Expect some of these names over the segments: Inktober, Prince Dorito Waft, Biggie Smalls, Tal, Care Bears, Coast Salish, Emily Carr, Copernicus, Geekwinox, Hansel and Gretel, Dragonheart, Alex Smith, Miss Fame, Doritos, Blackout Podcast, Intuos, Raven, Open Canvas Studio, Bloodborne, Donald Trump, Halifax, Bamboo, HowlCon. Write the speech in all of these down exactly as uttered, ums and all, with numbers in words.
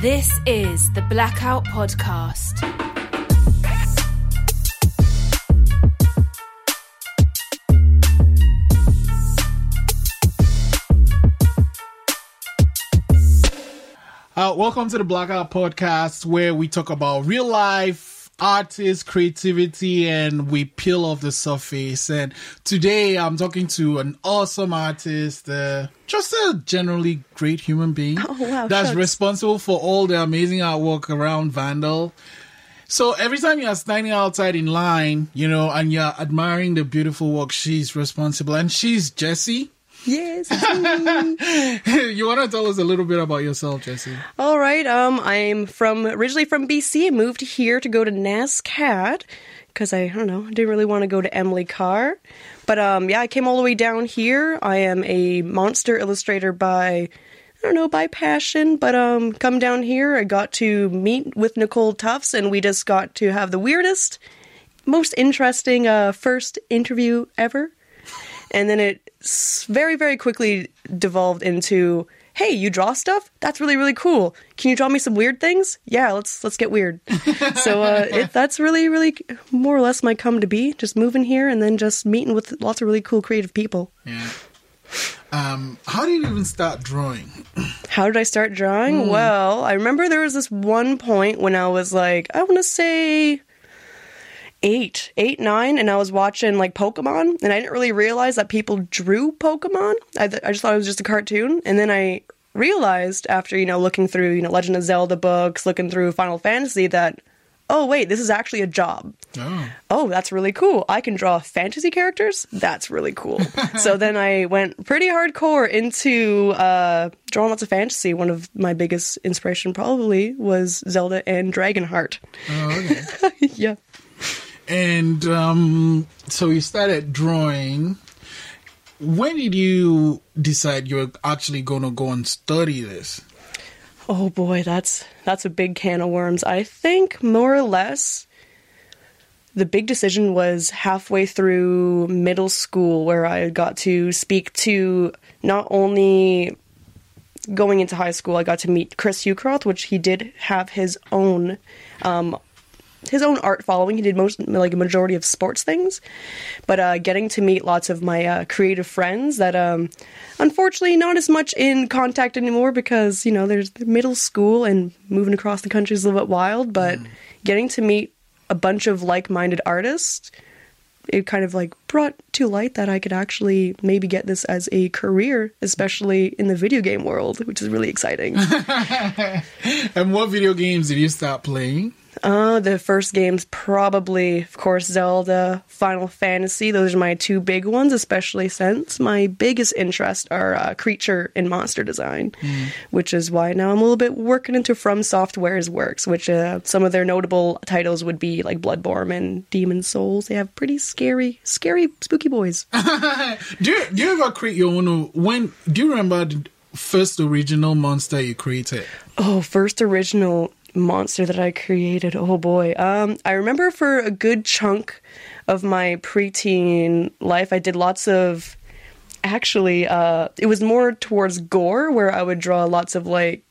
This is the Blackout Podcast. Uh, welcome to the Blackout Podcast, where we talk about real life, artists, creativity, and we peel off the surface. And today I'm talking to an awesome artist, uh, just a generally great human being oh, wow, that's shucks. responsible for all the amazing artwork around Vandal. So every time you're standing outside in line, you know, and you're admiring the beautiful work, she's responsible. And she's Jessie. Yes. You want to tell us a little bit about yourself, Jessie? All right. Um, I'm from originally from B C. I moved here to go to NASCAD because I, I don't know, I didn't really want to go to Emily Carr. But um, yeah, I came all the way down here. I am a monster illustrator by, I don't know, by passion. But um, come down here, I got to meet with Nicole Tufts, and we just got to have the weirdest, most interesting uh, first interview ever. And then it very, very quickly devolved into, hey, you draw stuff? That's really, really cool. Can you draw me some weird things? Yeah, let's let's get weird. so uh, it, that's really, really more or less my come to be, just moving here and then just meeting with lots of really cool creative people. Yeah. Um, how did you even start drawing? How did I start drawing? Mm. Well, I remember there was this one point when I was like, I want to say... Eight, eight, nine, and I was watching like Pokemon, and I didn't really realize that people drew Pokemon. I, th- I just thought it was just a cartoon, and then I realized after you know looking through you know Legend of Zelda books, looking through Final Fantasy, that oh wait, this is actually a job. Oh, oh that's really cool. I can draw fantasy characters. That's really cool. So then I went pretty hardcore into uh, drawing lots of fantasy. One of my biggest inspiration probably was Zelda and Dragonheart. Oh, okay. Yeah. And um, so you started drawing. When did you decide you were actually going to go and study this? Oh, boy, that's that's a big can of worms. I think more or less the big decision was halfway through middle school where I got to speak to not only going into high school, I got to meet Chris Ucroth, which he did have his own um his own art following. He did most, like a majority of sports things, but uh, getting to meet lots of my uh, creative friends that, um, unfortunately, not as much in contact anymore because you know there's middle school and moving across the country is a little bit wild. But mm. getting to meet a bunch of like-minded artists, it kind of like brought to light that I could actually maybe get this as a career, especially in the video game world, which is really exciting. And what video games did you start playing? Uh, the first games probably, of course, Zelda, Final Fantasy. Those are my two big ones, especially since my biggest interest are uh, creature and monster design, mm. which is why now I'm a little bit working into From Software's works, which uh, some of their notable titles would be like Bloodborne and Demon's Souls. They have pretty scary, scary, spooky boys. do, you, do you ever create your own? When do you remember the first original monster you created? Oh, first original monster that I created. Oh boy. Um, I remember for a good chunk of my preteen life, I did lots of actually, uh, it was more towards gore where I would draw lots of like,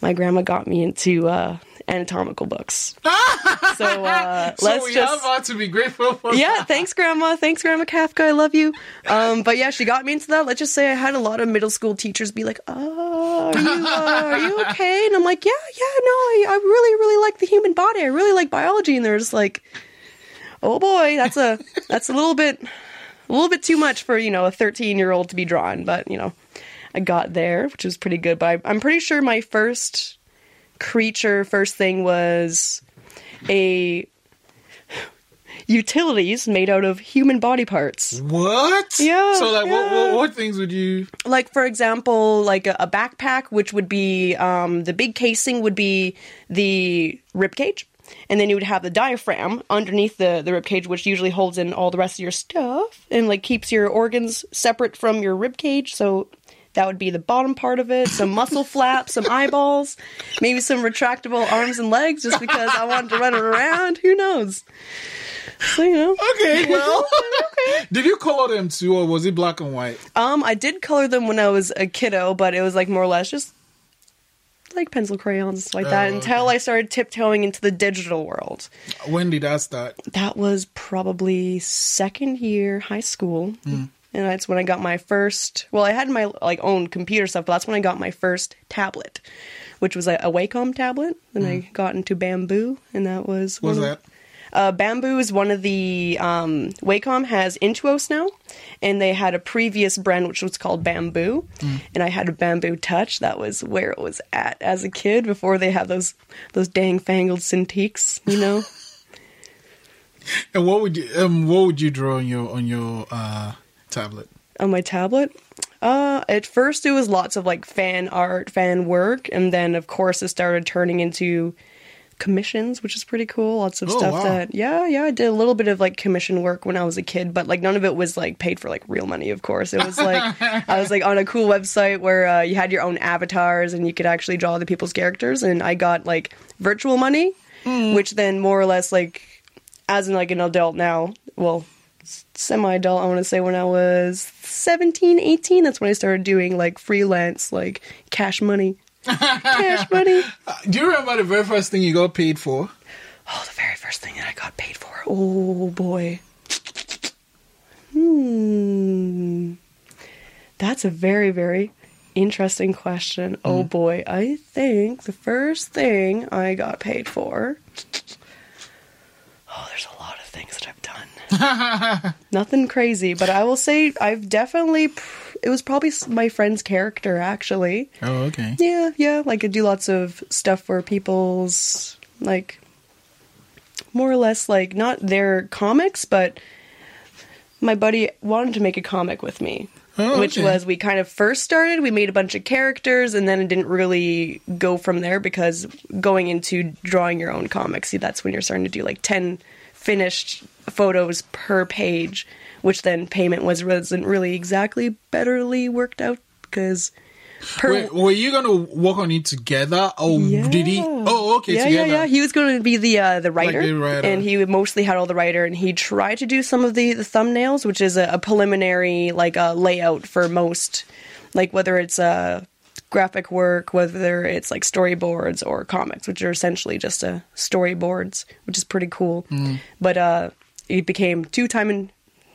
my grandma got me into, uh, anatomical books. so, uh, so let's we just... have ought to be grateful for Yeah, that. thanks, Grandma. Thanks, Grandma Kafka. I love you. Um, but yeah, she got me into that. Let's just say I had a lot of middle school teachers be like, oh, are you, uh, are you okay? And I'm like, yeah, yeah, no, I, I really, really like the human body. I really like biology. And they're just like, oh boy, that's a that's a little bit, a little bit too much for, you know, a thirteen-year-old to be drawing. But, you know, I got there, which was pretty good. But I, I'm pretty sure my first... creature first thing was a utilities made out of human body parts. What? Yeah. So like yeah. What, what what things would you like, for example, like a, a backpack, which would be um the big casing would be the ribcage, and then you would have the diaphragm underneath the the ribcage, which usually holds in all the rest of your stuff and like keeps your organs separate from your ribcage. So that would be the bottom part of it, some muscle flaps, some eyeballs, maybe some retractable arms and legs just because I wanted to run around. Who knows? So, you know. Okay, well. Okay. Did you color them too, or was it black and white? Um, I did color them when I was a kiddo, but it was like more or less just like pencil crayons and stuff like that, oh, until okay. I started tiptoeing into the digital world. When did I start? That was probably second year high school. Mm. And that's when I got my first, well, I had my like own computer stuff, but that's when I got my first tablet, which was a, a Wacom tablet. And mm. I got into Bamboo, and that was... What was that? Uh, Bamboo is one of the, um, Wacom has Intuos now, and they had a previous brand which was called Bamboo, mm. and I had a Bamboo Touch. That was where it was at as a kid, before they had those, those dang fangled Cintiqs, you know? And what would you, um, what would you draw on your, on your, uh, tablet? On my tablet? Uh, at first it was lots of like fan art, fan work, and then of course it started turning into commissions, which is pretty cool. Lots of oh, stuff wow. that yeah yeah I did a little bit of like commission work when I was a kid, but like none of it was like paid for like real money, of course. It was like I was like on a cool website where uh, you had your own avatars and you could actually draw other people's characters, and I got like virtual money, mm. which then more or less like as in like an adult now, well semi-adult, I want to say when I was seventeen, eighteen, that's when I started doing like freelance, like cash money. Cash money. Do you remember the very first thing you got paid for? Oh, the very first thing that I got paid for. Oh, boy. Hmm. That's a very, very interesting question. Mm. Oh, boy. I think the first thing I got paid for... Oh, there's a lot of things that I've done. Nothing crazy, but I will say I've definitely... Pr- It was probably my friend's character, actually. Oh, okay. Yeah, yeah. Like, I do lots of stuff for people's, like, more or less, like, not their comics, but my buddy wanted to make a comic with me. Oh, okay. Which was, we kind of first started, we made a bunch of characters, and then it didn't really go from there, because going into drawing your own comics, see, that's when you're starting to do, like, ten finished photos per page, which then payment was, wasn't really exactly betterly worked out, because... Per- Wait, were you going to work on it together? Oh, yeah. Did he? Oh, okay, yeah, together. Yeah, yeah, he was going to be the uh, the writer, like the writer, and he mostly had all the writer, and he tried to do some of the, the thumbnails, which is a, a preliminary like uh, layout for most, like whether it's uh, graphic work, whether it's like storyboards or comics, which are essentially just uh, storyboards, which is pretty cool. Mm. But uh, it became two-time... In-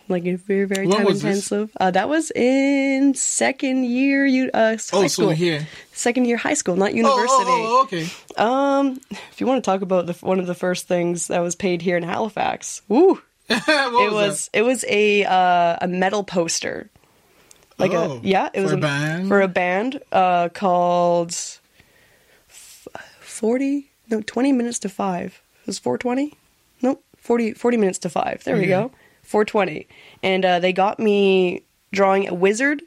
Like, very, very when time intensive. Uh, that was in second year you uh, high oh, school. Oh, so here. Second year high school, not university. Oh, oh, oh, okay. Um, if you want to talk about the, one of the first things that was paid here in Halifax, woo! What it was, was it was a uh, a metal poster, like oh, a yeah, it was for a band for a band uh, called f- forty no twenty minutes to five. It was four twenty. Nope, forty forty minutes to five. There yeah. we go. four twenty. And uh, they got me drawing a wizard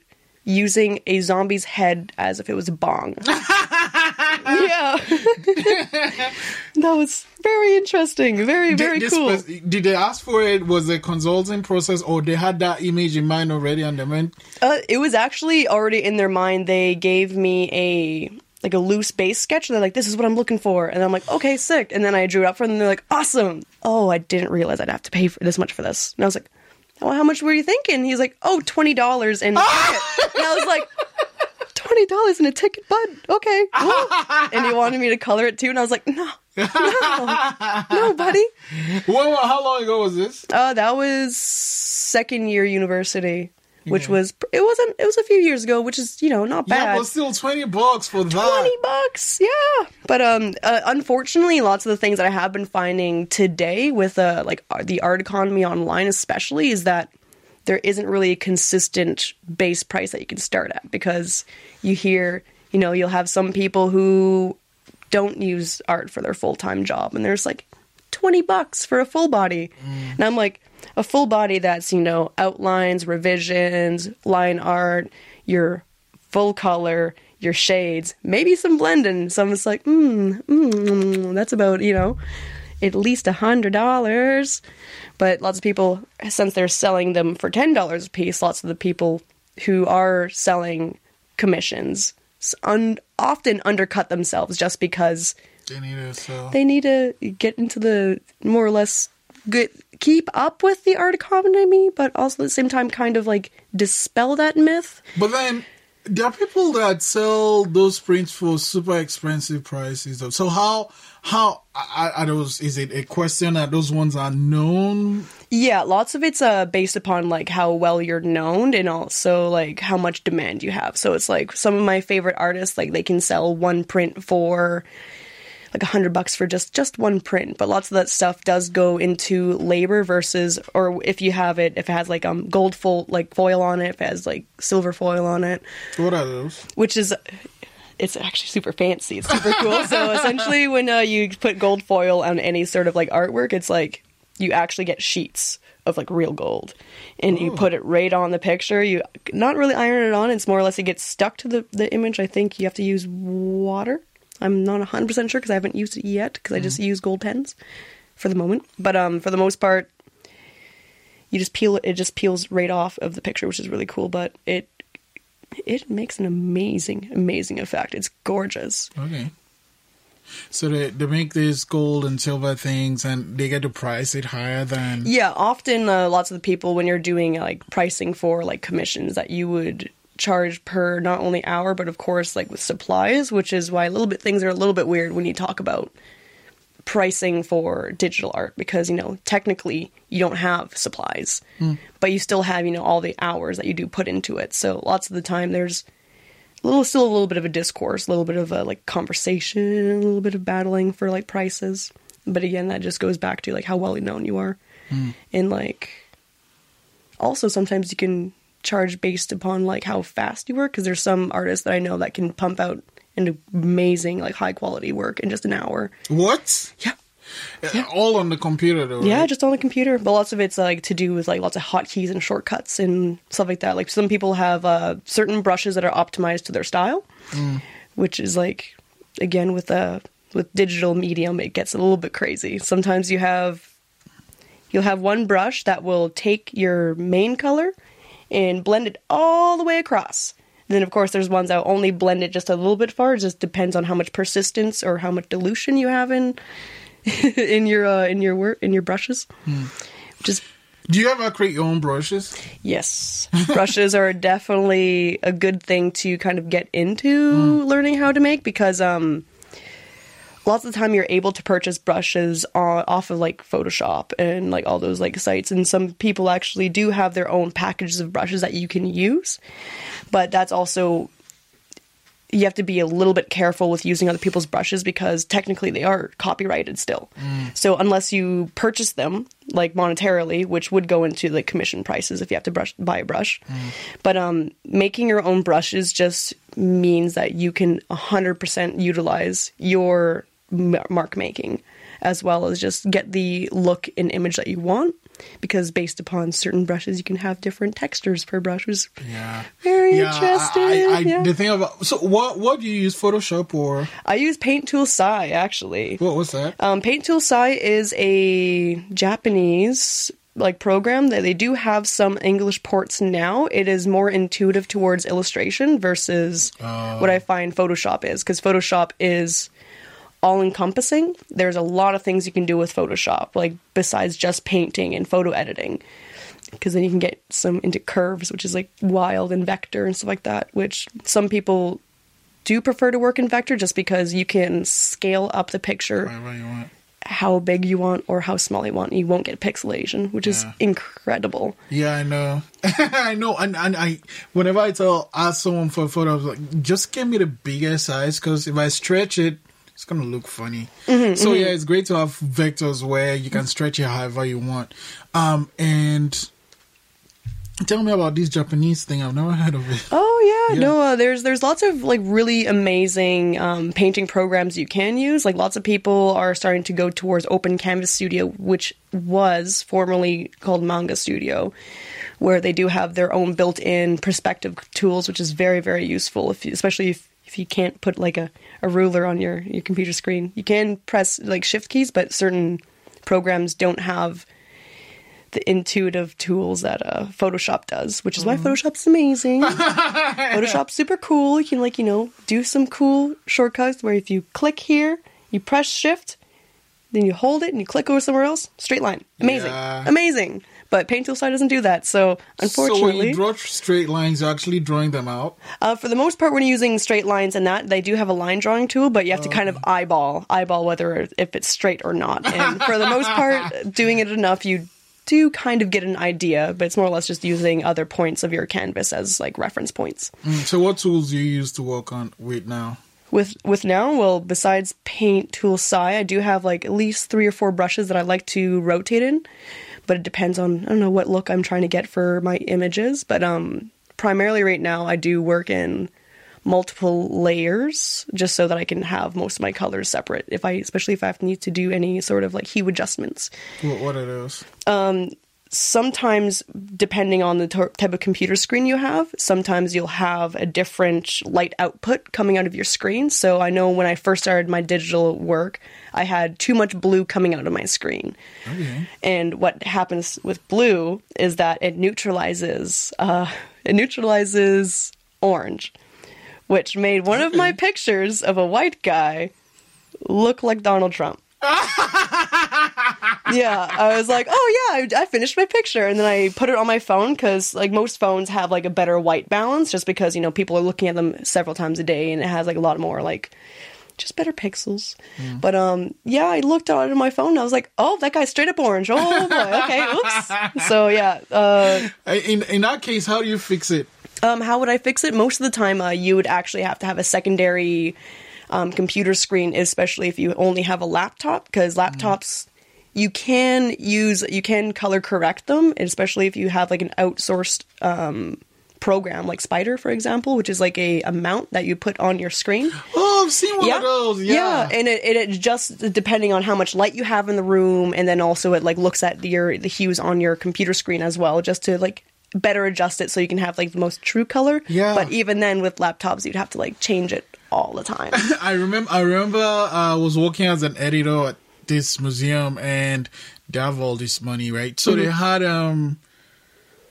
using a zombie's head as if it was a bong. Yeah. That was very interesting. Very, very did, cool. Was, did they ask for it? Was the consulting process, or they had that image in mind already and they went? Uh, it was actually already in their mind. They gave me a... like a loose base sketch, and they're like, this is what I'm looking for. And I'm like, okay, sick. And then I drew it up for them, and they're like, awesome. Oh, I didn't realize I'd have to pay for this much for this. And I was like, well, how much were you thinking? He's like, oh, twenty dollars in a ticket. And I was like, twenty dollars in a ticket, bud? Okay. Cool. And he wanted me to color it too, and I was like, no. No. No, buddy. Well, how long ago was this? Uh, that was second year university. Which yeah. was it wasn't it was a few years ago, which is, you know, not bad. Yeah, but still twenty bucks for that. Twenty bucks, yeah. But um, uh, unfortunately, lots of the things that I have been finding today with uh, like the art economy online, especially, is that there isn't really a consistent base price that you can start at, because you hear, you know, you'll have some people who don't use art for their full time job, and there's like twenty bucks for a full body, mm. and I'm like. A full body that's, you know, outlines, revisions, line art, your full color, your shades, maybe some blending. So I'm just like, hmm, mm, that's about, you know, at least one hundred dollars. But lots of people, since they're selling them for ten dollars a piece, lots of the people who are selling commissions un- often undercut themselves just because they need to sell. They need to get into the more or less... Good, keep up with the art economy, but also at the same time kind of like dispel that myth. But then There are people that sell those prints for super expensive prices, though. So how how are those? Is it a question that those ones are known? Yeah, lots of it's uh, based upon like how well you're known and also like how much demand you have. So it's like some of my favorite artists, like they can sell one print for like a hundred bucks for just just one print. But lots of that stuff does go into labor versus, or if you have it, if it has like um gold foil, like foil on it, if it has like silver foil on it. What are those? Which is, it's actually super fancy. It's super cool. So essentially, when uh, you put gold foil on any sort of like artwork, it's like you actually get sheets of like real gold, and Ooh. You put it right on the picture. You not really iron it on. It's more or less it gets stuck to the the image. I think you have to use water. I'm not one hundred percent sure because I haven't used it yet because mm. I just use gold pens for the moment. But um, for the most part, you just peel it. It just peels right off of the picture, which is really cool. But it it makes an amazing, amazing effect. It's gorgeous. Okay. So they, they make these gold and silver things and they get to price it higher than... Yeah, often uh, lots of the people, when you're doing like pricing for like commissions that you would... charge per not only hour but of course like with supplies, which is why a little bit things are a little bit weird when you talk about pricing for digital art, because you know technically you don't have supplies mm. but you still have, you know, all the hours that you do put into it. So lots of the time there's a little still a little bit of a discourse, a little bit of a like conversation, a little bit of battling for like prices. But again, that just goes back to like how well known you are mm. and like also sometimes you can charge based upon like how fast you work, because there's some artists that I know that can pump out an amazing like high quality work in just an hour. What? Yeah, yeah. All on the computer though, right? Yeah, just on the computer. But lots of it's like to do with like lots of hotkeys and shortcuts and stuff like that. Like some people have uh certain brushes that are optimized to their style mm. which is like again with uh with digital medium it gets a little bit crazy. Sometimes you have you'll have one brush that will take your main color and blend it all the way across. And then, of course, there's ones that only blend it just a little bit far. It just depends on how much persistence or how much dilution you have in in your uh, in your work in your brushes. Hmm. Just do you ever create your own brushes? Yes, brushes are definitely a good thing to kind of get into hmm. learning how to make, because um, lots of the time you're able to purchase brushes on, off of like Photoshop and like all those like sites. And some people actually do have their own packages of brushes that you can use. But that's also, you have to be a little bit careful with using other people's brushes because technically they are copyrighted still. Mm. So unless you purchase them like monetarily, which would go into the commission prices if you have to brush, buy a brush. Mm. But um, making your own brushes just means that you can one hundred percent utilize your mark making, as well as just get the look and image that you want, because based upon certain brushes you can have different textures per brush. Yeah, very yeah, interesting. I, I, I, yeah. The thing about so what what do you use, Photoshop or? I use Paint Tool Sai actually. What was that? Um, Paint Tool Sai is a Japanese like program that they do have some English ports now. It is more intuitive towards illustration versus uh, what I find Photoshop is, because Photoshop is all-encompassing. There's a lot of things you can do with Photoshop, like besides just painting and photo editing, because then you can get some into curves, which is like wild, and vector and stuff like that, which some people do prefer to work in vector just because you can scale up the picture right, right, you want. How big you want or how small you want, and you won't get pixelation, which yeah. is incredible. Yeah, I know. I know. And, and I, whenever I tell ask someone for a photo, I was like, just give me the bigger size, because if I stretch it, it's going to look funny. Mm-hmm, so, mm-hmm. yeah, it's great to have vectors where you can stretch it however you want. Um, and tell me about this Japanese thing. I've never heard of it. Oh, yeah. yeah. No, uh, there's there's lots of, like, really amazing um, painting programs you can use. Like, lots of people are starting to go towards Open Canvas Studio, which was formerly called Manga Studio, where they do have their own built-in perspective tools, which is very, very useful, if you, especially if If you can't put like a, a ruler on your, your computer screen. You can press like shift keys, but certain programs don't have the intuitive tools that uh, Photoshop does, which is mm-hmm. why Photoshop's amazing. Photoshop's super cool. You can like, you know, do some cool shortcuts where if you click here, you press shift, then you hold it and you click over somewhere else, straight line. Amazing. Yeah. Amazing. but Paint Tool Sai doesn't do that. So unfortunately, so when you draw straight lines, you're actually drawing them out. Uh, for the most part, when you're using straight lines and that, they do have a line drawing tool, but you have to um. kind of eyeball eyeball whether if it's straight or not. And for the most part, doing it enough, you do kind of get an idea, but it's more or less just using other points of your canvas as like reference points. Mm, so what tools do you use to work on with now? With with now, well, besides Paint Tool Sai, I do have like at least three or four brushes that I like to rotate in, but it depends on, I don't know, what look I'm trying to get for my images. But um, primarily right now, I do work in multiple layers just so that I can have most of my colors separate, if I especially if I have need to do any sort of like hue adjustments. What are those? Um, sometimes, depending on the t- type of computer screen you have, sometimes you'll have a different light output coming out of your screen. So I know when I first started my digital work, I had too much blue coming out of my screen. Okay. And what happens with blue is that it neutralizes uh, it neutralizes orange, which made one of my pictures of a white guy look like Donald Trump. Yeah, I was like, oh yeah, I, I finished my picture. And then I put it on my phone because like most phones have like a better white balance just because, you know, people are looking at them several times a day and it has like a lot more like just better pixels. Mm. But um, yeah, I looked at it on my phone and I was like, oh, that guy's straight up orange. Oh boy, okay, oops. So yeah. Uh, in, in that case, how do you fix it? Um, how would I fix it? Most of the time, uh, you would actually have to have a secondary um, computer screen, especially if you only have a laptop, because laptops, mm. you can use, you can color correct them, especially if you have like an outsourced um, program, like Spider, for example, which is like a, a mount that you put on your screen. Oh, I've seen one yeah. of those, yeah. Yeah, and it, it, it just, depending on how much light you have in the room, and then also it like looks at the, your, the hues on your computer screen as well, just to like better adjust it so you can have like the most true color. Yeah. But even then with laptops, you'd have to like change it all the time. I remember I remember uh, I was working as an editor at this museum and they have all this money, right? So mm-hmm. they had um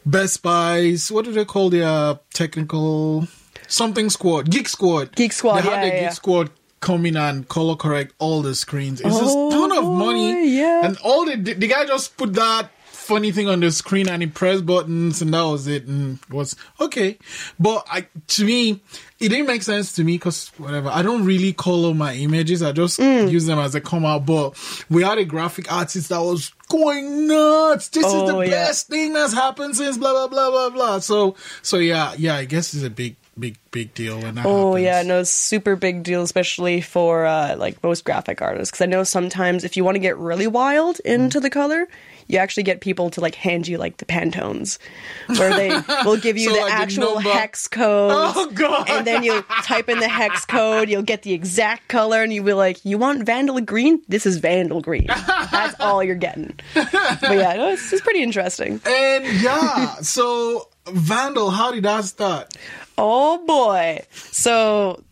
Best Buys, what do they call their uh, technical something squad? Geek Squad. Geek Squad. They had yeah, the yeah, Geek yeah. Squad come in and color correct all the screens. It's oh, a ton of money. Yeah. And all the the guy just put that funny thing on the screen and he pressed buttons and that was it, and it was okay. But I, to me, it didn't make sense to me because whatever, I don't really color my images. I just mm. use them as they come out. But we had a graphic artist that was going nuts. This oh, is the yeah. best thing that's happened since blah blah blah blah blah. So so yeah yeah, I guess it's a big big big deal when that oh happens. Yeah, no, super big deal, especially for uh like most graphic artists, because I know sometimes if you want to get really wild into mm. the color, you actually get people to like hand you like the Pantones, where they will give you so, the like, actual the hex code. Oh god. And then you'll type in the hex code, you'll get the exact color, and you'll be like, you want Vandal green? This is Vandal green. That's all you're getting. But yeah, no, it's, it's pretty interesting. And yeah, so Vandal, how did that start? Oh boy. So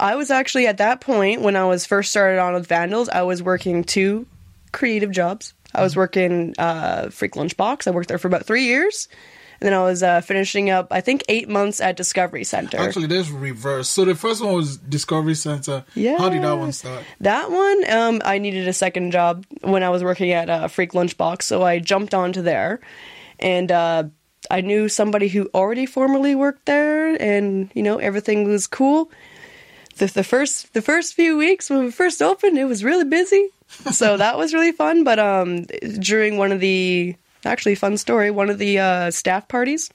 I was actually at that point when I was first started on with Vandals, I was working two creative jobs. I was working uh, Freak Lunchbox. I worked there for about three years. And then I was uh, finishing up, I think, eight months at Discovery Center. Actually, there's reverse. So the first one was Discovery Center. Yeah. How did that one start? That one, um, I needed a second job when I was working at uh, Freak Lunchbox. So I jumped onto there. And uh, I knew somebody who already formerly worked there. And, you know, everything was cool. The, the first the first few weeks when we first opened, it was really busy. So that was really fun. But um, during one of the, actually fun story, one of the uh, staff parties,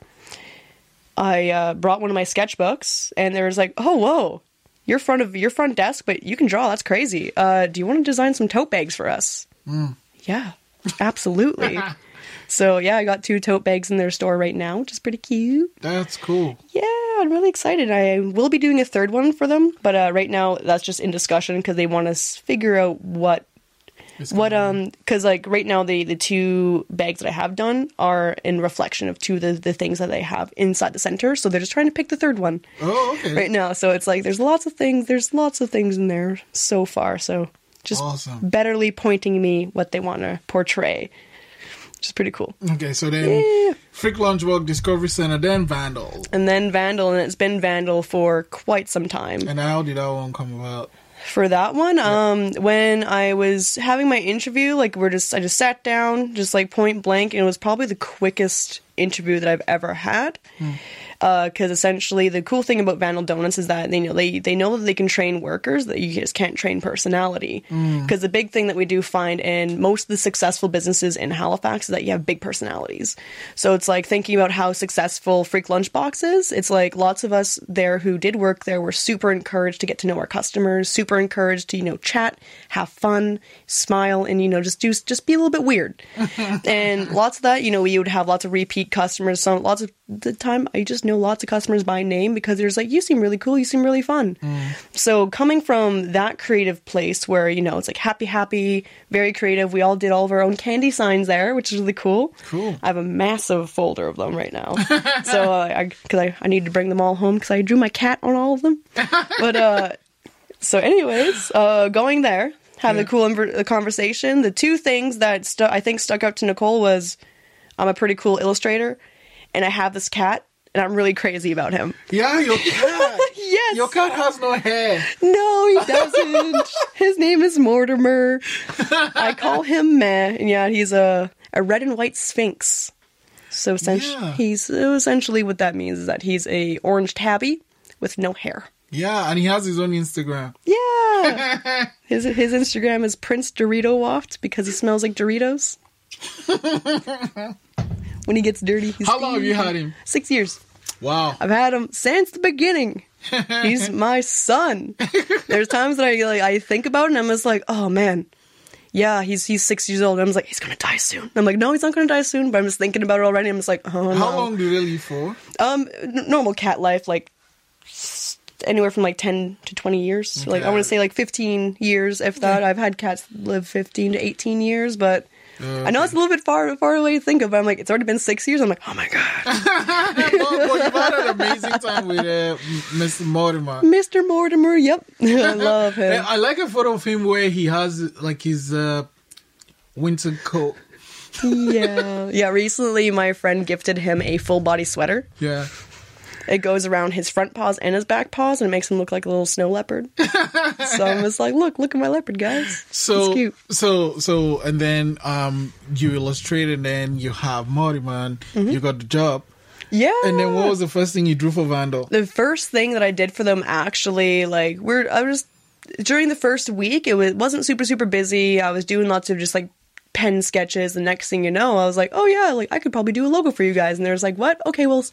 I uh, brought one of my sketchbooks and there was like, oh, whoa, you're front of your front desk, but you can draw. That's crazy. Uh, do you want to design some tote bags for us? Mm. Yeah, absolutely. So yeah, I got two tote bags in their store right now, which is pretty cute. That's cool. Yeah, I'm really excited. I will be doing a third one for them. But uh, right now that's just in discussion because they want us to figure out what What um because like right now the the two bags that I have done are in reflection of two of the, the things that they have inside the center, so they're just trying to pick the third one. Oh, okay. Right now, so it's like there's lots of things there's lots of things in there so far, so just awesome. Betterly pointing me what they want to portray, which is pretty cool. Okay, so then yeah. Freak Lunchbox, Discovery Center, then Vandal, and then Vandal, and it's been Vandal for quite some time. And how did that one come about? for that one. Yeah. Um, when I was having my interview, like we're just, I just sat down, just like point blank, and it was probably the quickest interview that I've ever had. Mm. Because uh, essentially the cool thing about Vandal Donuts is that they know they, they know that they can train workers, that you just can't train personality. Because mm. the big thing that we do find in most of the successful businesses in Halifax is that you have big personalities. So it's like thinking about how successful Freak Lunchbox is. It's like lots of us there who did work there were super encouraged to get to know our customers, super encouraged to, you know, chat, have fun, smile, and, you know, just do, just be a little bit weird. And lots of that, you know, you would have lots of repeat customers. Some lots of the time I just know lots of customers by name because there's like, you seem really cool, you seem really fun. Mm. So coming from that creative place where, you know, it's like happy, happy, very creative. We all did all of our own candy signs there, which is really cool. Cool. I have a massive folder of them right now. so uh, I, because I, I need to bring them all home because I drew my cat on all of them. But uh, so anyways, uh, going there, having yeah. a cool inv- conversation. The two things that stu- I think stuck out to Nicole was I'm a pretty cool illustrator and I have this cat. And I'm really crazy about him. Yeah, your cat. Yes. Your cat has no hair. No, he doesn't. His name is Mortimer. I call him Meh. And yeah, he's a, a red and white sphinx. So essentially, yeah. he's, essentially what that means is that he's a orange tabby with no hair. Yeah, and he has his own Instagram. Yeah. his his Instagram is Prince Dorito Waft because he smells like Doritos. When he gets dirty, he's... How long have you had him? Six years. Wow. I've had him since the beginning. He's my son. There's times that I like I think about it and I'm just like, oh man, yeah, he's he's six years old. And I'm like, he's going to die soon. And I'm like, no, he's not going to die soon. But I'm just thinking about it already. I'm just like, oh no. How long do you live for? Um, n- normal cat life, like anywhere from like ten to twenty years. Okay. Like I want to say like fifteen years, if that. Yeah. I've had cats live fifteen to eighteen years, but... Okay. I know it's a little bit far far away to think of, but I'm like, it's already been six years. I'm like, oh my God. well, well, you've had an amazing time with uh, Mister Mortimer. Mister Mortimer, yep. I love him. I like a photo of him where he has like his uh, winter coat. yeah. Yeah, recently my friend gifted him a full body sweater. Yeah. It goes around his front paws and his back paws, and it makes him look like a little snow leopard. So I'm just like, look, look at my leopard, guys. So it's cute. So, so, and then um, you illustrate, and then you have Mortimer. Mm-hmm. You got the job. Yeah. And then what was the first thing you drew for Vandal? The first thing that I did for them, actually, like, we're, I was just, during the first week, it was, wasn't super, super busy. I was doing lots of just, like, pen sketches. The next thing you know, I was like, oh yeah, like I could probably do a logo for you guys. And there's like, what? Okay, well,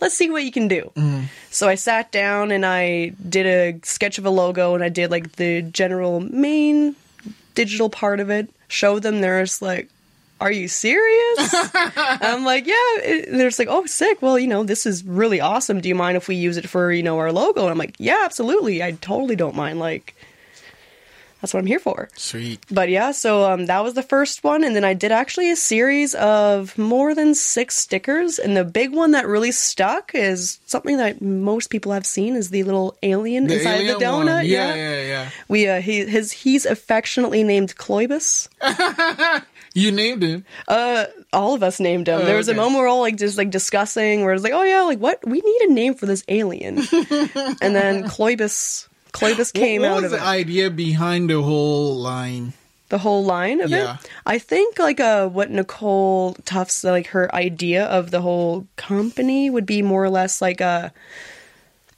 let's see what you can do. Mm. So I sat down and I did a sketch of a logo, and I did like the general main digital part of it. Showed them. There's like, are you serious? I'm like, yeah. They're just like, oh, sick. Well, you know, this is really awesome. Do you mind if we use it for, you know, our logo? And I'm like, yeah, absolutely. I totally don't mind. Like, that's what I'm here for. Sweet. But yeah, so um, that was the first one. And then I did actually a series of more than six stickers. And the big one that really stuck is something that most people have seen is the little alien the inside alien the donut. Yeah, yeah, yeah, yeah. We uh, he his he's affectionately named Cloybus. You named him? Uh, all of us named him. Oh, there was okay. a moment where we're all like just like discussing where it's like, oh yeah, like what? We need a name for this alien. And then Cloybus... Clovis came out of it. What was the idea behind the whole line? The whole line of yeah. it? I think like uh, what Nicole Tufts, like her idea of the whole company would be more or less like uh,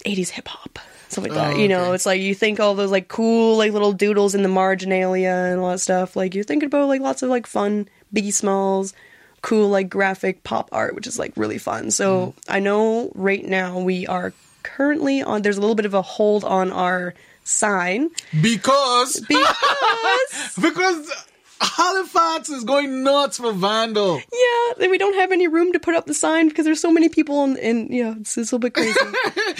eighties hip-hop. Something like oh, that. You okay. know, it's like you think all those like cool like little doodles in the marginalia and all that stuff. Like you're thinking about like lots of like fun Biggie Smalls, cool like graphic pop art, which is like really fun. So mm. I know right now we are... currently on there's a little bit of a hold on our sign because because because Halifax is going nuts for Vandal. Yeah, and we don't have any room to put up the sign because there's so many people, and, and yeah, it's, it's a little bit crazy.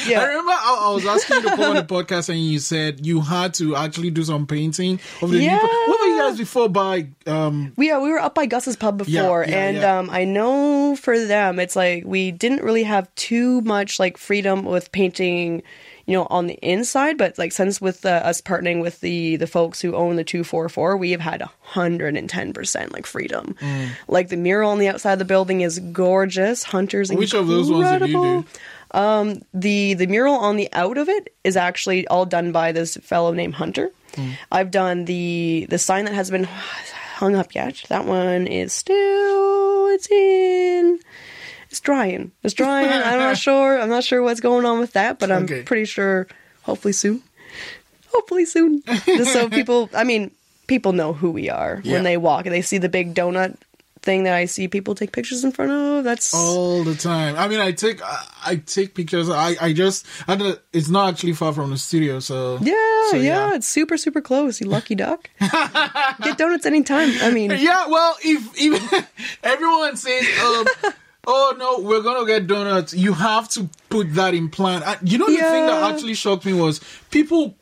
Yeah. I remember I, I was asking you to come on the podcast, and you said you had to actually do some painting of the yeah. new. What were you guys before by? Um... Yeah, we were up by Gus's Pub before, yeah, yeah, and yeah. Um, I know for them, it's like we didn't really have too much like freedom with painting. You know, on the inside, but like since with uh, us partnering with the the folks who own the two forty-four, we have had one hundred ten percent like freedom. Mm. Like the mural on the outside of the building is gorgeous. Hunter's Which incredible. Which of those ones did you do? Um, the the mural on the out of it is actually all done by this fellow named Hunter. Mm. I've done the the sign that has been hung up yet. That one is still, it's in, it's drying. It's drying. I'm not sure. I'm not sure what's going on with that, but I'm okay. pretty sure hopefully soon. Hopefully soon. Just so people, I mean, people know who we are yeah. when they walk and they see the big donut thing that I see people take pictures in front of. That's all the time. I mean, I take I, I take pictures. I I just I don't, it's not actually far from the studio, so yeah, so, yeah, yeah, it's super super close. You lucky duck. Get donuts anytime. I mean, yeah. Well, if even everyone says, um, "Oh no, we're gonna get donuts," you have to put that in plan. I, you know, the yeah. thing that actually shocked me was people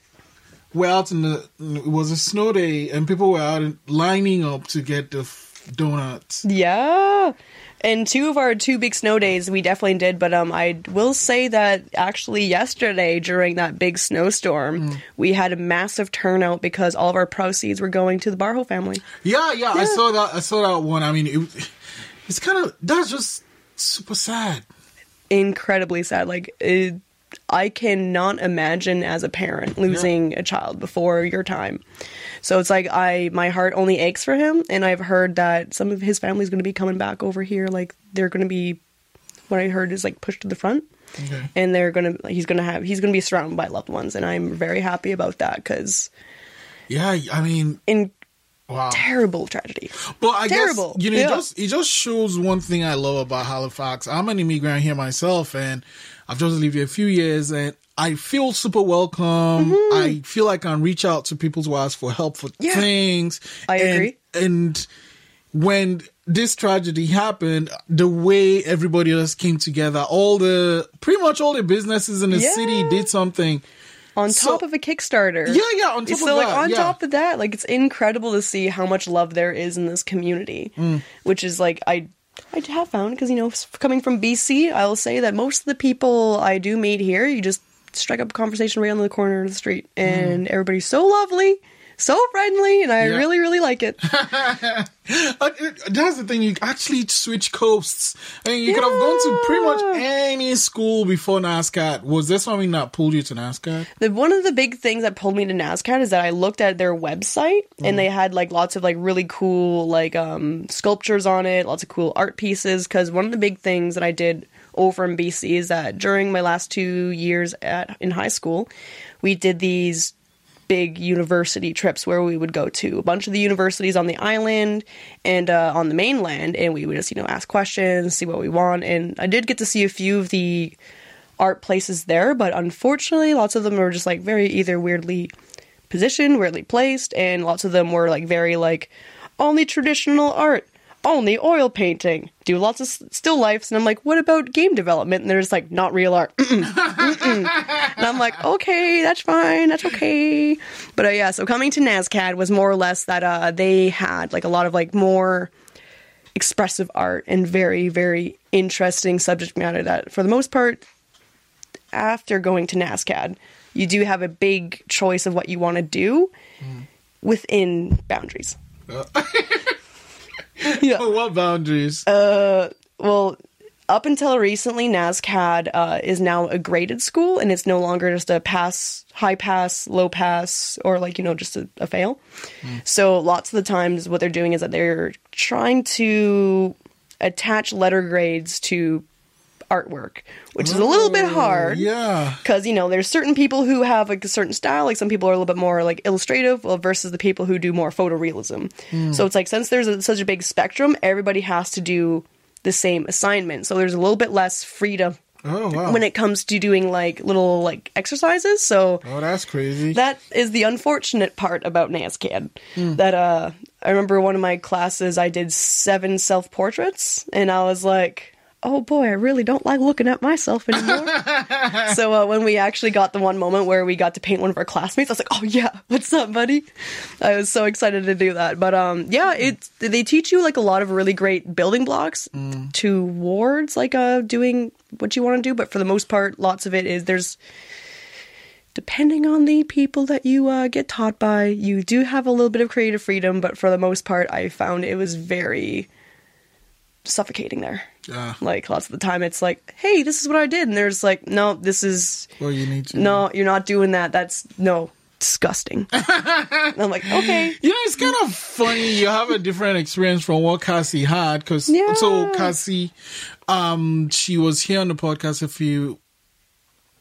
were out in the it was a snow day and people were out in, lining up to get the. Donuts. Yeah. And two of our two big snow days, we definitely did. But um, I will say that actually yesterday during that big snowstorm, mm. we had a massive turnout because all of our proceeds were going to the Barho family. Yeah, yeah. yeah. I saw that. I saw that one. I mean, it, it's kind of, that's just super sad. Incredibly sad. Like, it, I cannot imagine as a parent losing yeah. a child before your time. So it's like I my heart only aches for him, and I've heard that some of his family's going to be coming back over here. Like they're going to be, what I heard is like pushed to the front, okay. and they're going to he's going to have he's going to be surrounded by loved ones, and I'm very happy about that because, yeah, I mean, in wow. terrible tragedy. But I terrible. guess you know yeah. it just it just shows one thing I love about Halifax. I'm an immigrant here myself, and I've just lived here a few years, and I feel super welcome. Mm-hmm. I feel like I can reach out to people to ask for help for yeah. things. I and, agree. And when this tragedy happened, the way everybody else came together, all the pretty much all the businesses in the yeah. city did something. On so, top of a Kickstarter. Yeah, yeah, on top it's of so that. So, like, on yeah. top of that, like, it's incredible to see how much love there is in this community, mm. which is, like, I... I have found, because, you know, coming from B C, I'll say that most of the people I do meet here, you just strike up a conversation right on the corner of the street, and mm. everybody's so lovely, so friendly, and I yeah. really, really like it. That's the thing, you actually switch coasts. I mean, you yeah. could have gone to pretty much any school before NASCAD. Was there something that pulled you to NASCAD? The, one of the big things that pulled me to NASCAD is that I looked at their website, mm. and they had, like, lots of, like, really cool, like, um, sculptures on it, lots of cool art pieces, because one of the big things that I did over in B C is that during my last two years at in high school, we did these big university trips where we would go to a bunch of the universities on the island and uh, on the mainland, and we would just, you know, ask questions, see what we want. And I did get to see a few of the art places there, but unfortunately lots of them were just like very either weirdly positioned, weirdly placed, and lots of them were like very like only traditional art, only oil painting, do lots of still lifes. And I'm like, what about game development? And they're just like, not real art. Mm-mm, mm-mm. And I'm like, okay, that's fine. That's okay. But uh, yeah, so coming to NASCAD was more or less that uh, they had like a lot of like more expressive art and very, very interesting subject matter that for the most part, after going to NASCAD, you do have a big choice of what you want to do mm. within boundaries. Uh- Yeah. Oh, what boundaries? Uh, well, up until recently, NASCAD uh, is now a graded school, and it's no longer just a pass, high pass, low pass, or like, you know, just a, a fail. Mm. So lots of the times what they're doing is that they're trying to attach letter grades to artwork, which is a little bit hard. Yeah. Because, you know, there's certain people who have like a certain style. Like some people are a little bit more like illustrative versus the people who do more photorealism. Mm. So it's like since there's a, such a big spectrum, everybody has to do the same assignment. So there's a little bit less freedom oh, wow. when it comes to doing like little like exercises. So oh, that's crazy. That is the unfortunate part about NASCAD. Mm. That uh, I remember one of my classes, I did seven self-portraits, and I was like, oh boy, I really don't like looking at myself anymore. So uh, when we actually got the one moment where we got to paint one of our classmates, I was like, oh yeah, what's up, buddy? I was so excited to do that. But um, yeah, it's, they teach you like a lot of really great building blocks mm. towards like uh, doing what you want to do. But for the most part, lots of it is there's, depending on the people that you uh, get taught by, you do have a little bit of creative freedom. But for the most part, I found it was very suffocating there. Uh, like lots of the time it's like, hey, this is what I did, and there's like, no, this is well you need to no, you're not doing that. That's no, disgusting. And I'm like, okay. You know, it's kind of funny. You have a different experience from what Cassie had. Because yeah. So Cassie, um, she was here on the podcast a few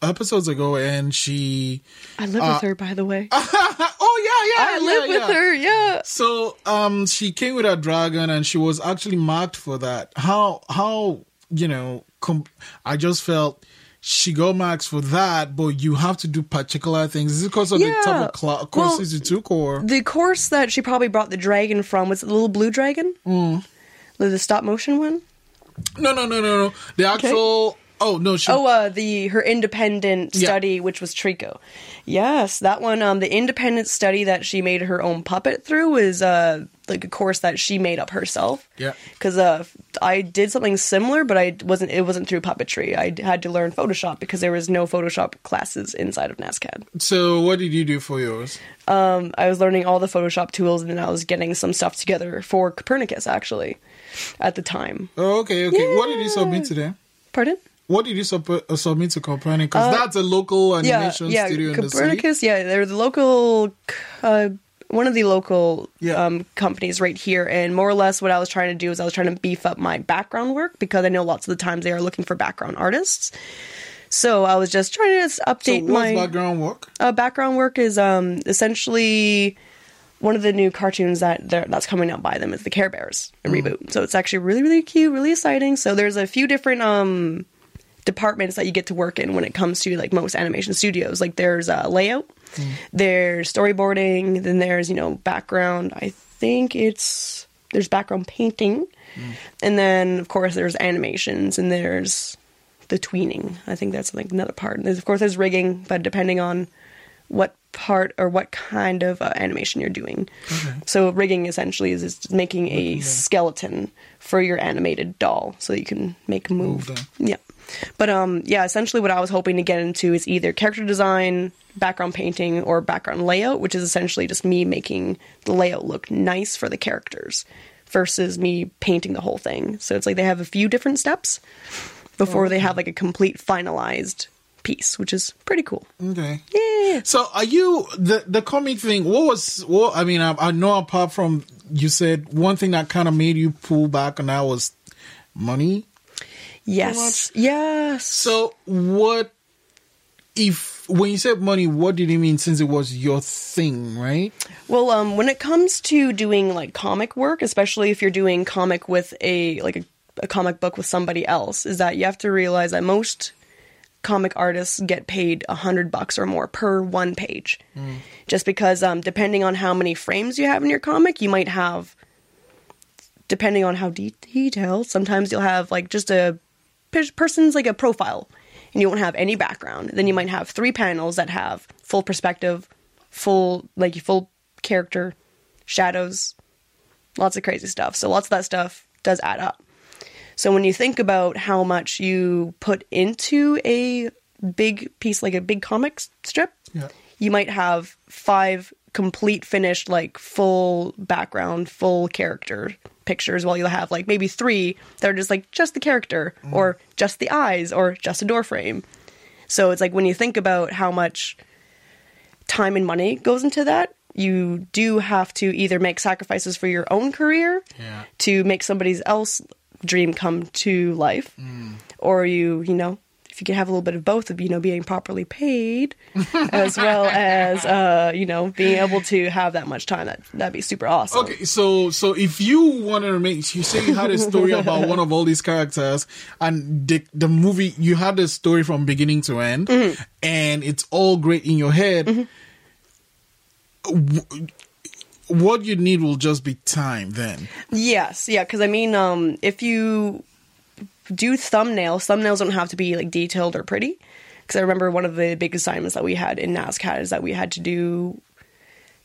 episodes ago, and she... I live uh, with her, by the way. Oh, yeah, yeah. I yeah, live yeah. with her, yeah. So um, she came with a dragon, and she was actually marked for that. How, how you know, comp- I just felt... She got marks for that, but you have to do particular things. Is it because of yeah. the type of cl- courses well, you took? Or the course that she probably brought the dragon from was the little blue dragon? Mm. The, the stop motion one? No, no, no, no, no. The actual... Okay. Oh, no. She... Oh, uh, the her independent study, yeah. which was Trico. Yes, that one. Um, the independent study that she made her own puppet through is uh, like a course that she made up herself. Yeah. Because uh, I did something similar, but I wasn't. It wasn't through puppetry. I had to learn Photoshop because there was no Photoshop classes inside of NASCAD. So what did you do for yours? Um, I was learning all the Photoshop tools, and then I was getting some stuff together for Copernicus, actually, at the time. Oh, okay, okay. Yeah. What did you submit today? Pardon? What did you sub- uh, submit to Copernicus? Uh, That's a local animation yeah, yeah, studio Copernicus, in the city. Copernicus, yeah, they're the local, uh, one of the local yeah. um, companies right here. And more or less, what I was trying to do is I was trying to beef up my background work because I know lots of the times they are looking for background artists. So I was just trying to just update so my background work. Uh, background work is um, essentially. One of the new cartoons that that's coming out by them is the Care Bears, a mm. reboot. So it's actually really, really cute, really exciting. So there's a few different um, departments that you get to work in when it comes to like most animation studios. Like there's uh, layout, mm. there's storyboarding, then there's, you know, background. I think it's there's background painting, mm. and then of course there's animations and there's the tweening. I think that's like another part. And of course there's rigging, but depending on what part or what kind of uh, animation you're doing. Okay. So rigging essentially is, is making a okay. skeleton for your animated doll so that you can make a move. Okay. Yeah. But um, yeah, essentially what I was hoping to get into is either character design, background painting, or background layout, which is essentially just me making the layout look nice for the characters versus me painting the whole thing. So it's like they have a few different steps before okay. they have like a complete finalized piece, which is pretty cool. Okay. Yeah. So are you the the comic thing, what was what I mean I, I know apart from you said one thing that kind of made you pull back and that was money? Yes. Yes. So what if when you said money, what did you mean since it was your thing, right? Well, um when it comes to doing like comic work, especially if you're doing comic with a like a, a comic book with somebody else, is that you have to realize that most comic artists get paid a hundred bucks or more per one page, mm. just because um, depending on how many frames you have in your comic, you might have, depending on how de- detailed, sometimes you'll have like just a person's like a profile, and you won't have any background. Then you might have three panels that have full perspective, full like full character, shadows, lots of crazy stuff. So lots of that stuff does add up. So when you think about how much you put into a big piece, like a big comic strip, yeah. you might have five complete finished, like full background, full character pictures, while you'll have like maybe three that are just like just the character mm. or just the eyes or just a door frame. So it's like when you think about how much time and money goes into that, you do have to either make sacrifices for your own career yeah. to make somebody else's dream come to life mm. or you you know if you could have a little bit of both of you know being properly paid as well as uh you know being able to have that much time, that that'd be super awesome. Okay, so so if you wanted to make you say you had a story about one of all these characters and the, the movie you had the story from beginning to end mm-hmm. and it's all great in your head mm-hmm. w- what you need will just be time then. Yes, yeah, because I mean, um, if you do thumbnails, thumbnails don't have to be like detailed or pretty. Because I remember one of the big assignments that we had in NASCAD is that we had to do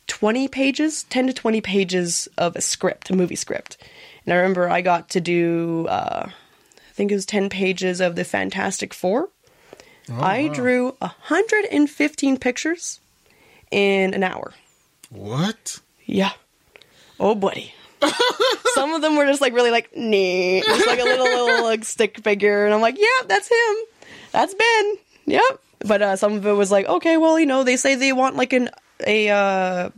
twenty pages, ten to twenty pages of a script, a movie script. And I remember I got to do, uh, I think it was ten pages of the Fantastic Four. Oh, I wow. drew one hundred fifteen pictures in an hour. What? Yeah. Oh, buddy. Some of them were just like really like, nah. Just like a little, little like, stick figure. And I'm like, yeah, that's him. That's Ben. Yep. But uh, some of it was like, okay, well, you know, they say they want like an a uh,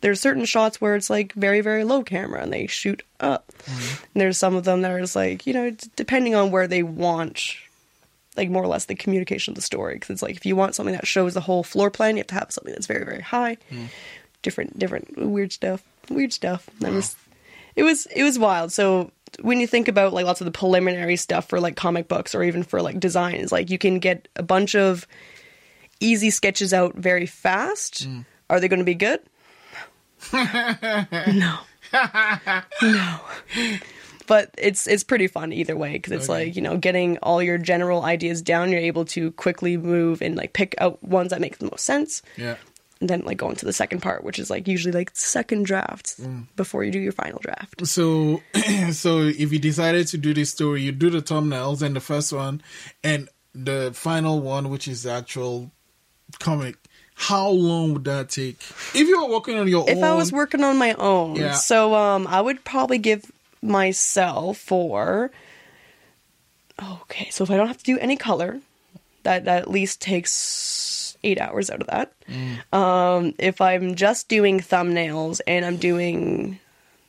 there's certain shots where it's like very, very low camera and they shoot up. Mm-hmm. And there's some of them that are just like, you know, depending on where they want, like more or less the communication of the story. Because it's like if you want something that shows the whole floor plan, you have to have something that's very, very high. Mm-hmm. Different, different weird stuff, weird stuff. Wow. That was, it was, it was wild. So when you think about like lots of the preliminary stuff for like comic books or even for like designs, like you can get a bunch of easy sketches out very fast. Mm. Are they going to be good? No. No. But it's it's pretty fun either way, because it's okay. Like, you know, getting all your general ideas down, you're able to quickly move and like pick out ones that make the most sense. Yeah. And then like go into the second part, which is like usually like second drafts mm. before you do your final draft. So so if you decided to do this story, you do the thumbnails and the first one and the final one, which is the actual comic. How long would that take? If you were working on your if own... If I was working on my own. Yeah. So um, I would probably give myself for... Okay, so if I don't have to do any color, that, that at least takes eight hours out of that. Mm. Um, if I'm just doing thumbnails and I'm doing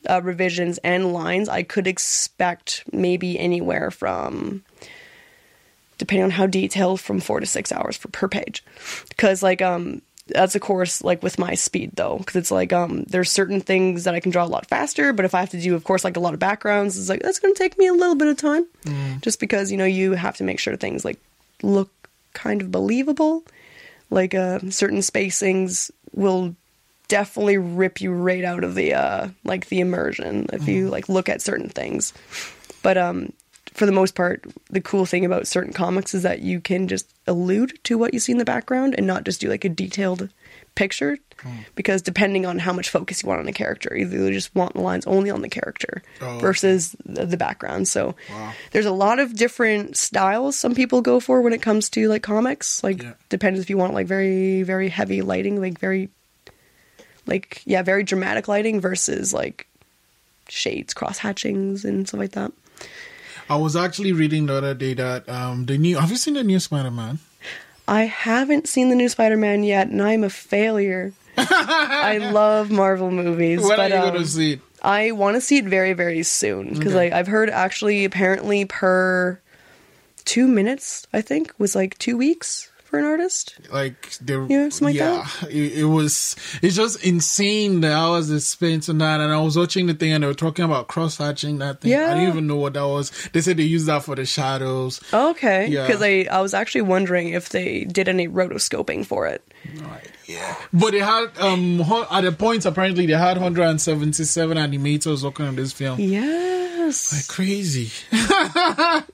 uh, revisions and lines, I could expect maybe anywhere from... depending on how detailed, from four to six hours for per page. Because, like, um, that's, of course, like, with my speed, though. Because it's, like, um, there's certain things that I can draw a lot faster. But if I have to do, of course, like, a lot of backgrounds, it's, like, that's going to take me a little bit of time. Mm. Just because, you know, you have to make sure things, like, look kind of believable. Like, uh, certain spacings will definitely rip you right out of the, uh, like, the immersion. If mm. you, like, look at certain things. But, um... for the most part, the cool thing about certain comics is that you can just allude to what you see in the background and not just do like a detailed picture mm. because depending on how much focus you want on a character, either you just want the lines only on the character oh, versus okay. the, the background. So wow. there's a lot of different styles some people go for when it comes to like comics. Like yeah. depends if you want like very, very heavy lighting, like very, like, yeah, very dramatic lighting versus like shades, cross hatchings and stuff like that. I was actually reading the other day that um, the new... Have you seen the new Spider-Man? I haven't seen the new Spider-Man yet, and I'm a failure. I love Marvel movies. When but, are you um, going to see it? I want to see it very, very soon. Because okay. like, I've heard actually apparently per two minutes, I think, was like two weeks for an artist. Like, the, you know, something yeah, like that? It, it was... It's just insane the hours they spent on that. And I was watching the thing and they were talking about cross-hatching that thing. Yeah. I didn't even know what that was. They said they used that for the shadows. Okay. Because yeah. I, I was actually wondering if they did any rotoscoping for it. Right. Yeah. But they had, um, at the point, apparently, they had one hundred seventy-seven animators working on this film. Yes. Like crazy.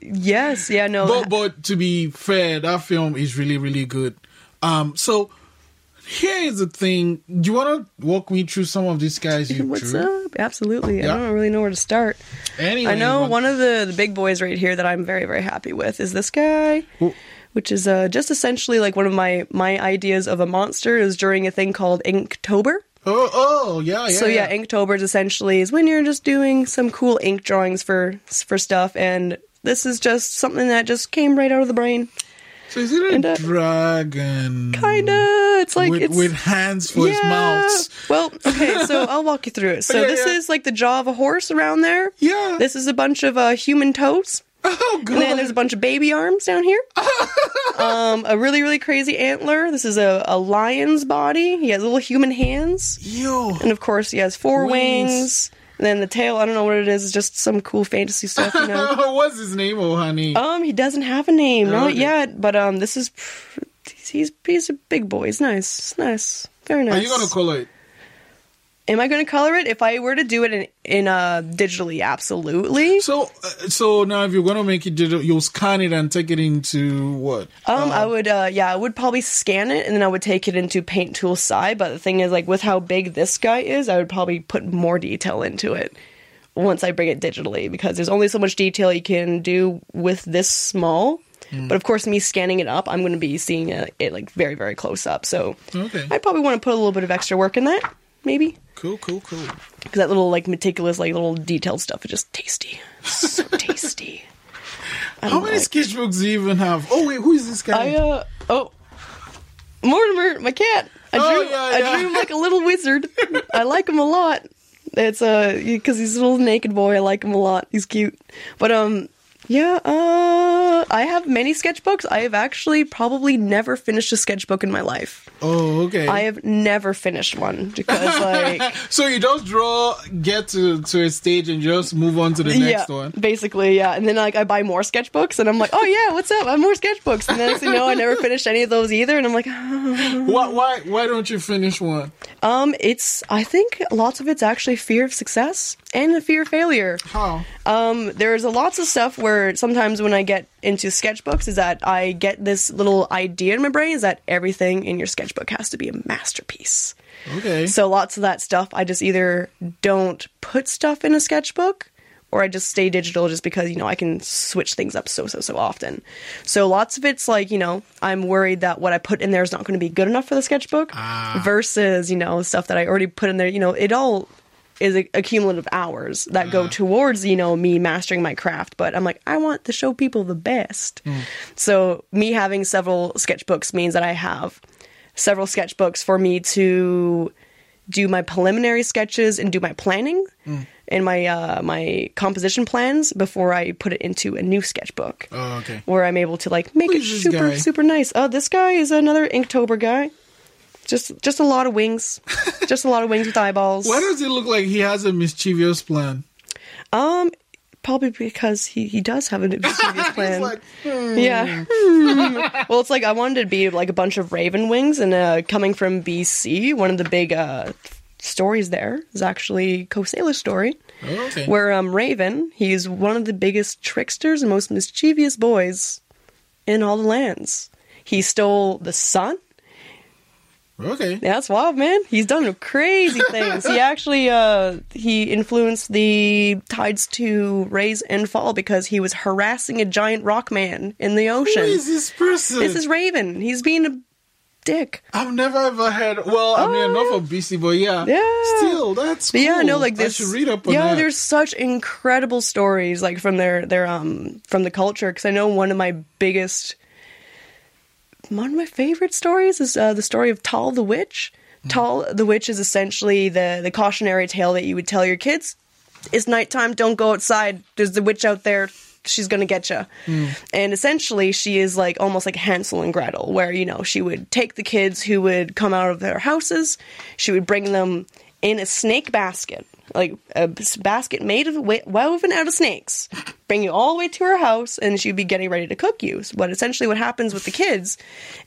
Yes. Yeah, no. But, that- but to be fair, that film is really, really good. Um, so here is the thing. Do you want to walk me through some of these guys you What's drew? Up? Absolutely. Yeah. I don't really know where to start. Anyway, I know one of the, the big boys right here that I'm very, very happy with is this guy. Well, which is uh, just essentially like one of my, my ideas of a monster is during a thing called Inktober. Oh, oh, yeah, yeah. So yeah, yeah. Inktober is essentially is when you're just doing some cool ink drawings for for stuff, and this is just something that just came right out of the brain. So is it a and, uh, dragon? Kinda. It's like with, it's with hands for yeah. his mouth. Well, okay, so I'll walk you through it. So yeah, this yeah. is like the jaw of a horse around there. Yeah. This is a bunch of uh, human toes. Oh, God. And then there's a bunch of baby arms down here. um, a really, really crazy antler. This is a, a lion's body. He has little human hands. Yo. And, of course, he has four wings. wings. And then the tail, I don't know what it is. It's just some cool fantasy stuff, you know. What's his name, oh, honey? Um, he doesn't have a name. Not okay. yet. But um, this is... Pr- he's, he's a big boy. He's nice. It's nice. Very nice. Are you going to color it? Am I going to color it? If I were to do it in, in uh, digitally, absolutely. So, uh, so now if you're going to make it digital, you'll scan it and take it into what? Um, um I would, uh, yeah, I would probably scan it and then I would take it into Paint Tool Sai. But the thing is, like, with how big this guy is, I would probably put more detail into it once I bring it digitally because there's only so much detail you can do with this small. Mm. But of course, me scanning it up, I'm going to be seeing it, it like very, very close up. So, okay. I'd probably want to put a little bit of extra work in that. Maybe. Cool, cool, cool. Because that little, like, meticulous, like, little detailed stuff is just tasty. So tasty. How many like... sketchbooks do you even have? Oh, wait, who is this guy? I, uh, oh. Mortimer, my cat. I drew, oh, yeah, yeah. I drew him like a little wizard. I like him a lot. It's uh, because he's a little naked boy. I like him a lot. He's cute. But um, yeah. Uh, I have many sketchbooks. I have actually probably never finished a sketchbook in my life. Oh, okay. I have never finished one because like. So you just draw, get to to a stage, and just move on to the next yeah, one. Basically, yeah. And then like I buy more sketchbooks, and I'm like, oh yeah, what's up? I have more sketchbooks, and then you know, I never finished any of those either, and I'm like, oh. why why why don't you finish one? Um, it's, I think lots of it's actually fear of success and the fear of failure. How? Um, there's a lots of stuff where sometimes when I get into sketchbooks is that I get this little idea in my brain is that everything in your sketchbook has to be a masterpiece. Okay. So lots of that stuff, I just either don't put stuff in a sketchbook or I just stay digital just because, you know, I can switch things up so, so, so often. So lots of it's like, you know, I'm worried that what I put in there is not going to be good enough for the sketchbook ah. versus, you know, stuff that I already put in there. You know, it all is a, a cumulative hours that ah. go towards, you know, me mastering my craft. But I'm like, I want to show people the best. Mm. So me having several sketchbooks means that I have several sketchbooks for me to do my preliminary sketches and do my planning. Mm. In my uh, my composition plans before I put it into a new sketchbook. Oh, okay. Where I'm able to like make Who's it super guy? super nice. Oh, this guy is another Inktober guy. Just just a lot of wings. Just a lot of wings with eyeballs. Why does it look like he has a mischievous plan? Um, probably because he, he does have a mischievous plan. He's like, hmm. Yeah. Well, it's like I wanted to be like a bunch of raven wings, and uh, coming from B C, one of the big uh. stories there is actually Coast Salish story, oh, okay. where um, Raven, he's one of the biggest tricksters and most mischievous boys in all the lands. He stole the sun. Okay, yeah, that's wild, man. He's done crazy things. He actually uh, he influenced the tides to raise and fall because he was harassing a giant rock man in the ocean. Who is this person? This is Raven. He's being a dick. I've never ever heard. Well, oh, I mean, not for B C, but yeah, yeah. Still, that's cool. Yeah, no, like this. I should read up on yeah, that. Yeah, there's such incredible stories like from their their um from the culture. Because I know one of my biggest, one of my favorite stories is uh, the story of Tal the Witch. Mm. Tal the Witch is essentially the the cautionary tale that you would tell your kids. It's nighttime. Don't go outside. There's the witch out there. She's going to get you. Mm. And essentially, she is like almost like Hansel and Gretel, where, you know, she would take the kids who would come out of their houses. She would bring them in a snake basket, like a basket made of woven out of snakes, bring you all the way to her house, and she'd be getting ready to cook you. But essentially what happens with the kids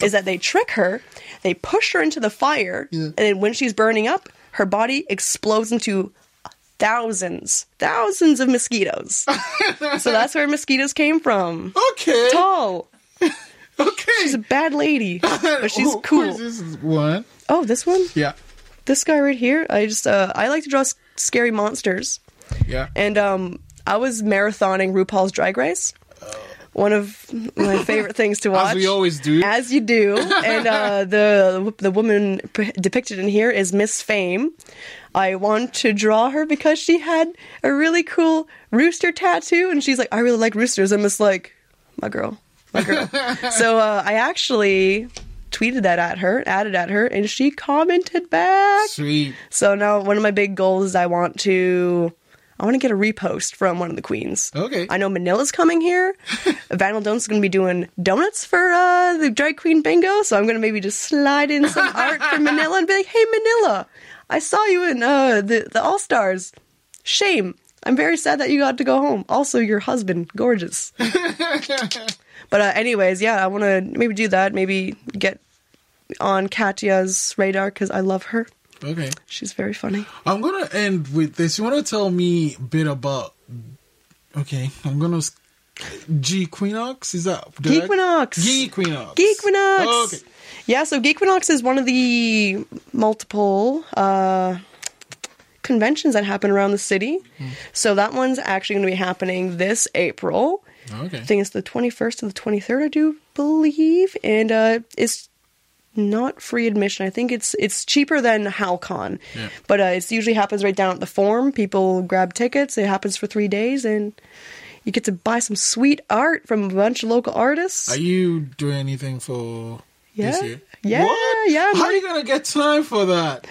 is that they trick her, they push her into the fire, yeah. and then when she's burning up, her body explodes into Thousands, thousands of mosquitoes. So that's where mosquitoes came from. Okay. Tall. Okay. She's a bad lady, but she's oh, cool. Who's this one? Oh, this one? Yeah. This guy right here. I just, uh, I like to draw scary monsters. Yeah. And um, I was marathoning RuPaul's Drag Race. One of my favorite things to watch. As we always do. As you do. And uh, the the woman p- depicted in here is Miss Fame. I want to draw her because she had a really cool rooster tattoo. And she's like, I really like roosters. I'm just like, my girl, my girl. So uh, I actually tweeted that at her, added at her, and she commented back. Sweet. So now one of my big goals is I want to... I want to get a repost from one of the queens. Okay. I know Manila's coming here. Vandal Donuts going to be doing donuts for uh, the drag queen bingo, so I'm going to maybe just slide in some art from Manila and be like, hey, Manila, I saw you in uh, the, the All-Stars. Shame. I'm very sad that you got to go home. Also, your husband. Gorgeous. But uh, anyways, yeah, I want to maybe do that. Maybe get on Katya's radar because I love her. Okay. She's very funny. I'm going to end with this. You want to tell me a bit about... Okay, I'm going to... Geekwinox? Is that... Geekwinox! I... Geekwinox! Geekwinox! Oh, okay. Yeah, so Geekwinox is one of the multiple uh, conventions that happen around the city. Mm. So that one's actually going to be happening this April. Okay. I think it's the twenty-first to the twenty-third, I do believe. And uh, it's... not free admission. I think it's it's cheaper than HowlCon, yeah. but uh, it usually happens right down at the Forum. People grab tickets. It happens for three days, and you get to buy some sweet art from a bunch of local artists. Are you doing anything for? Yeah. This year? Yeah. What? Yeah. How are you going to get time for that?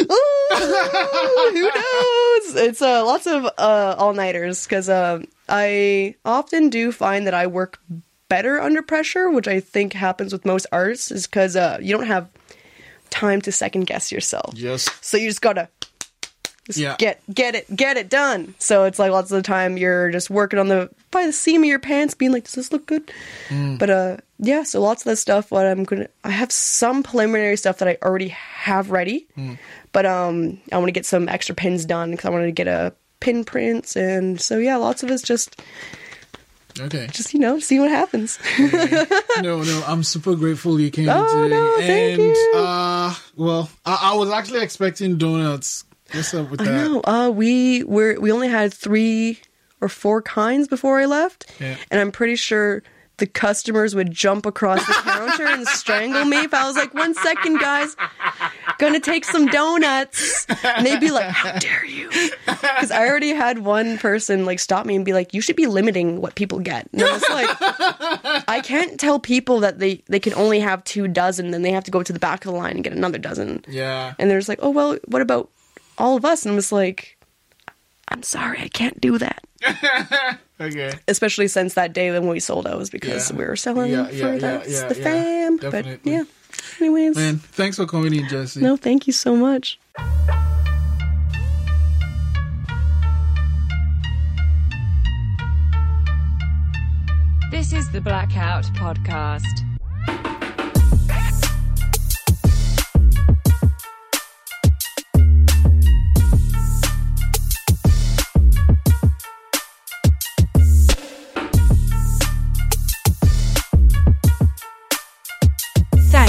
Ooh, who knows? It's uh, lots of uh, all-nighters because um, I often do find that I work better under pressure, which I think happens with most artists, is because uh, you don't have time to second-guess yourself. Yes. So you just got to... Just yeah. Get get it get it done. So it's like lots of the time you're just working on the by the seam of your pants, being like, does this look good? Mm. But uh, yeah. So lots of that stuff. What I'm gonna, I have some preliminary stuff that I already have ready, mm. but um, I want to get some extra pins done because I wanted to get a pin prints, and so yeah, lots of it's just okay. Just you know, see what happens. Okay. No, no, I'm super grateful you came oh, today. No, thank and, you. Uh, well, I, I was actually expecting donuts. What's up with that? I know. Uh, we were we only had three or four kinds before I left, yeah. and I'm pretty sure the customers would jump across the counter and strangle me if I was like, "One second, guys, gonna take some donuts," and they'd be like, "How dare you?" Because I already had one person like stop me and be like, "You should be limiting what people get." And I was like, "I can't tell people that they they can only have two dozen, then they have to go to the back of the line and get another dozen." Yeah, and they're just like, "Oh well, what about?" all of us, and was like, I'm sorry, I can't do that. Okay. Especially since that day when we sold out was because yeah. we were selling yeah, yeah, for yeah, that's yeah, the yeah, fam. Definitely. But yeah. Anyways. Man, thanks for coming in, Jesse. No, thank you so much. This is the Blackout Podcast.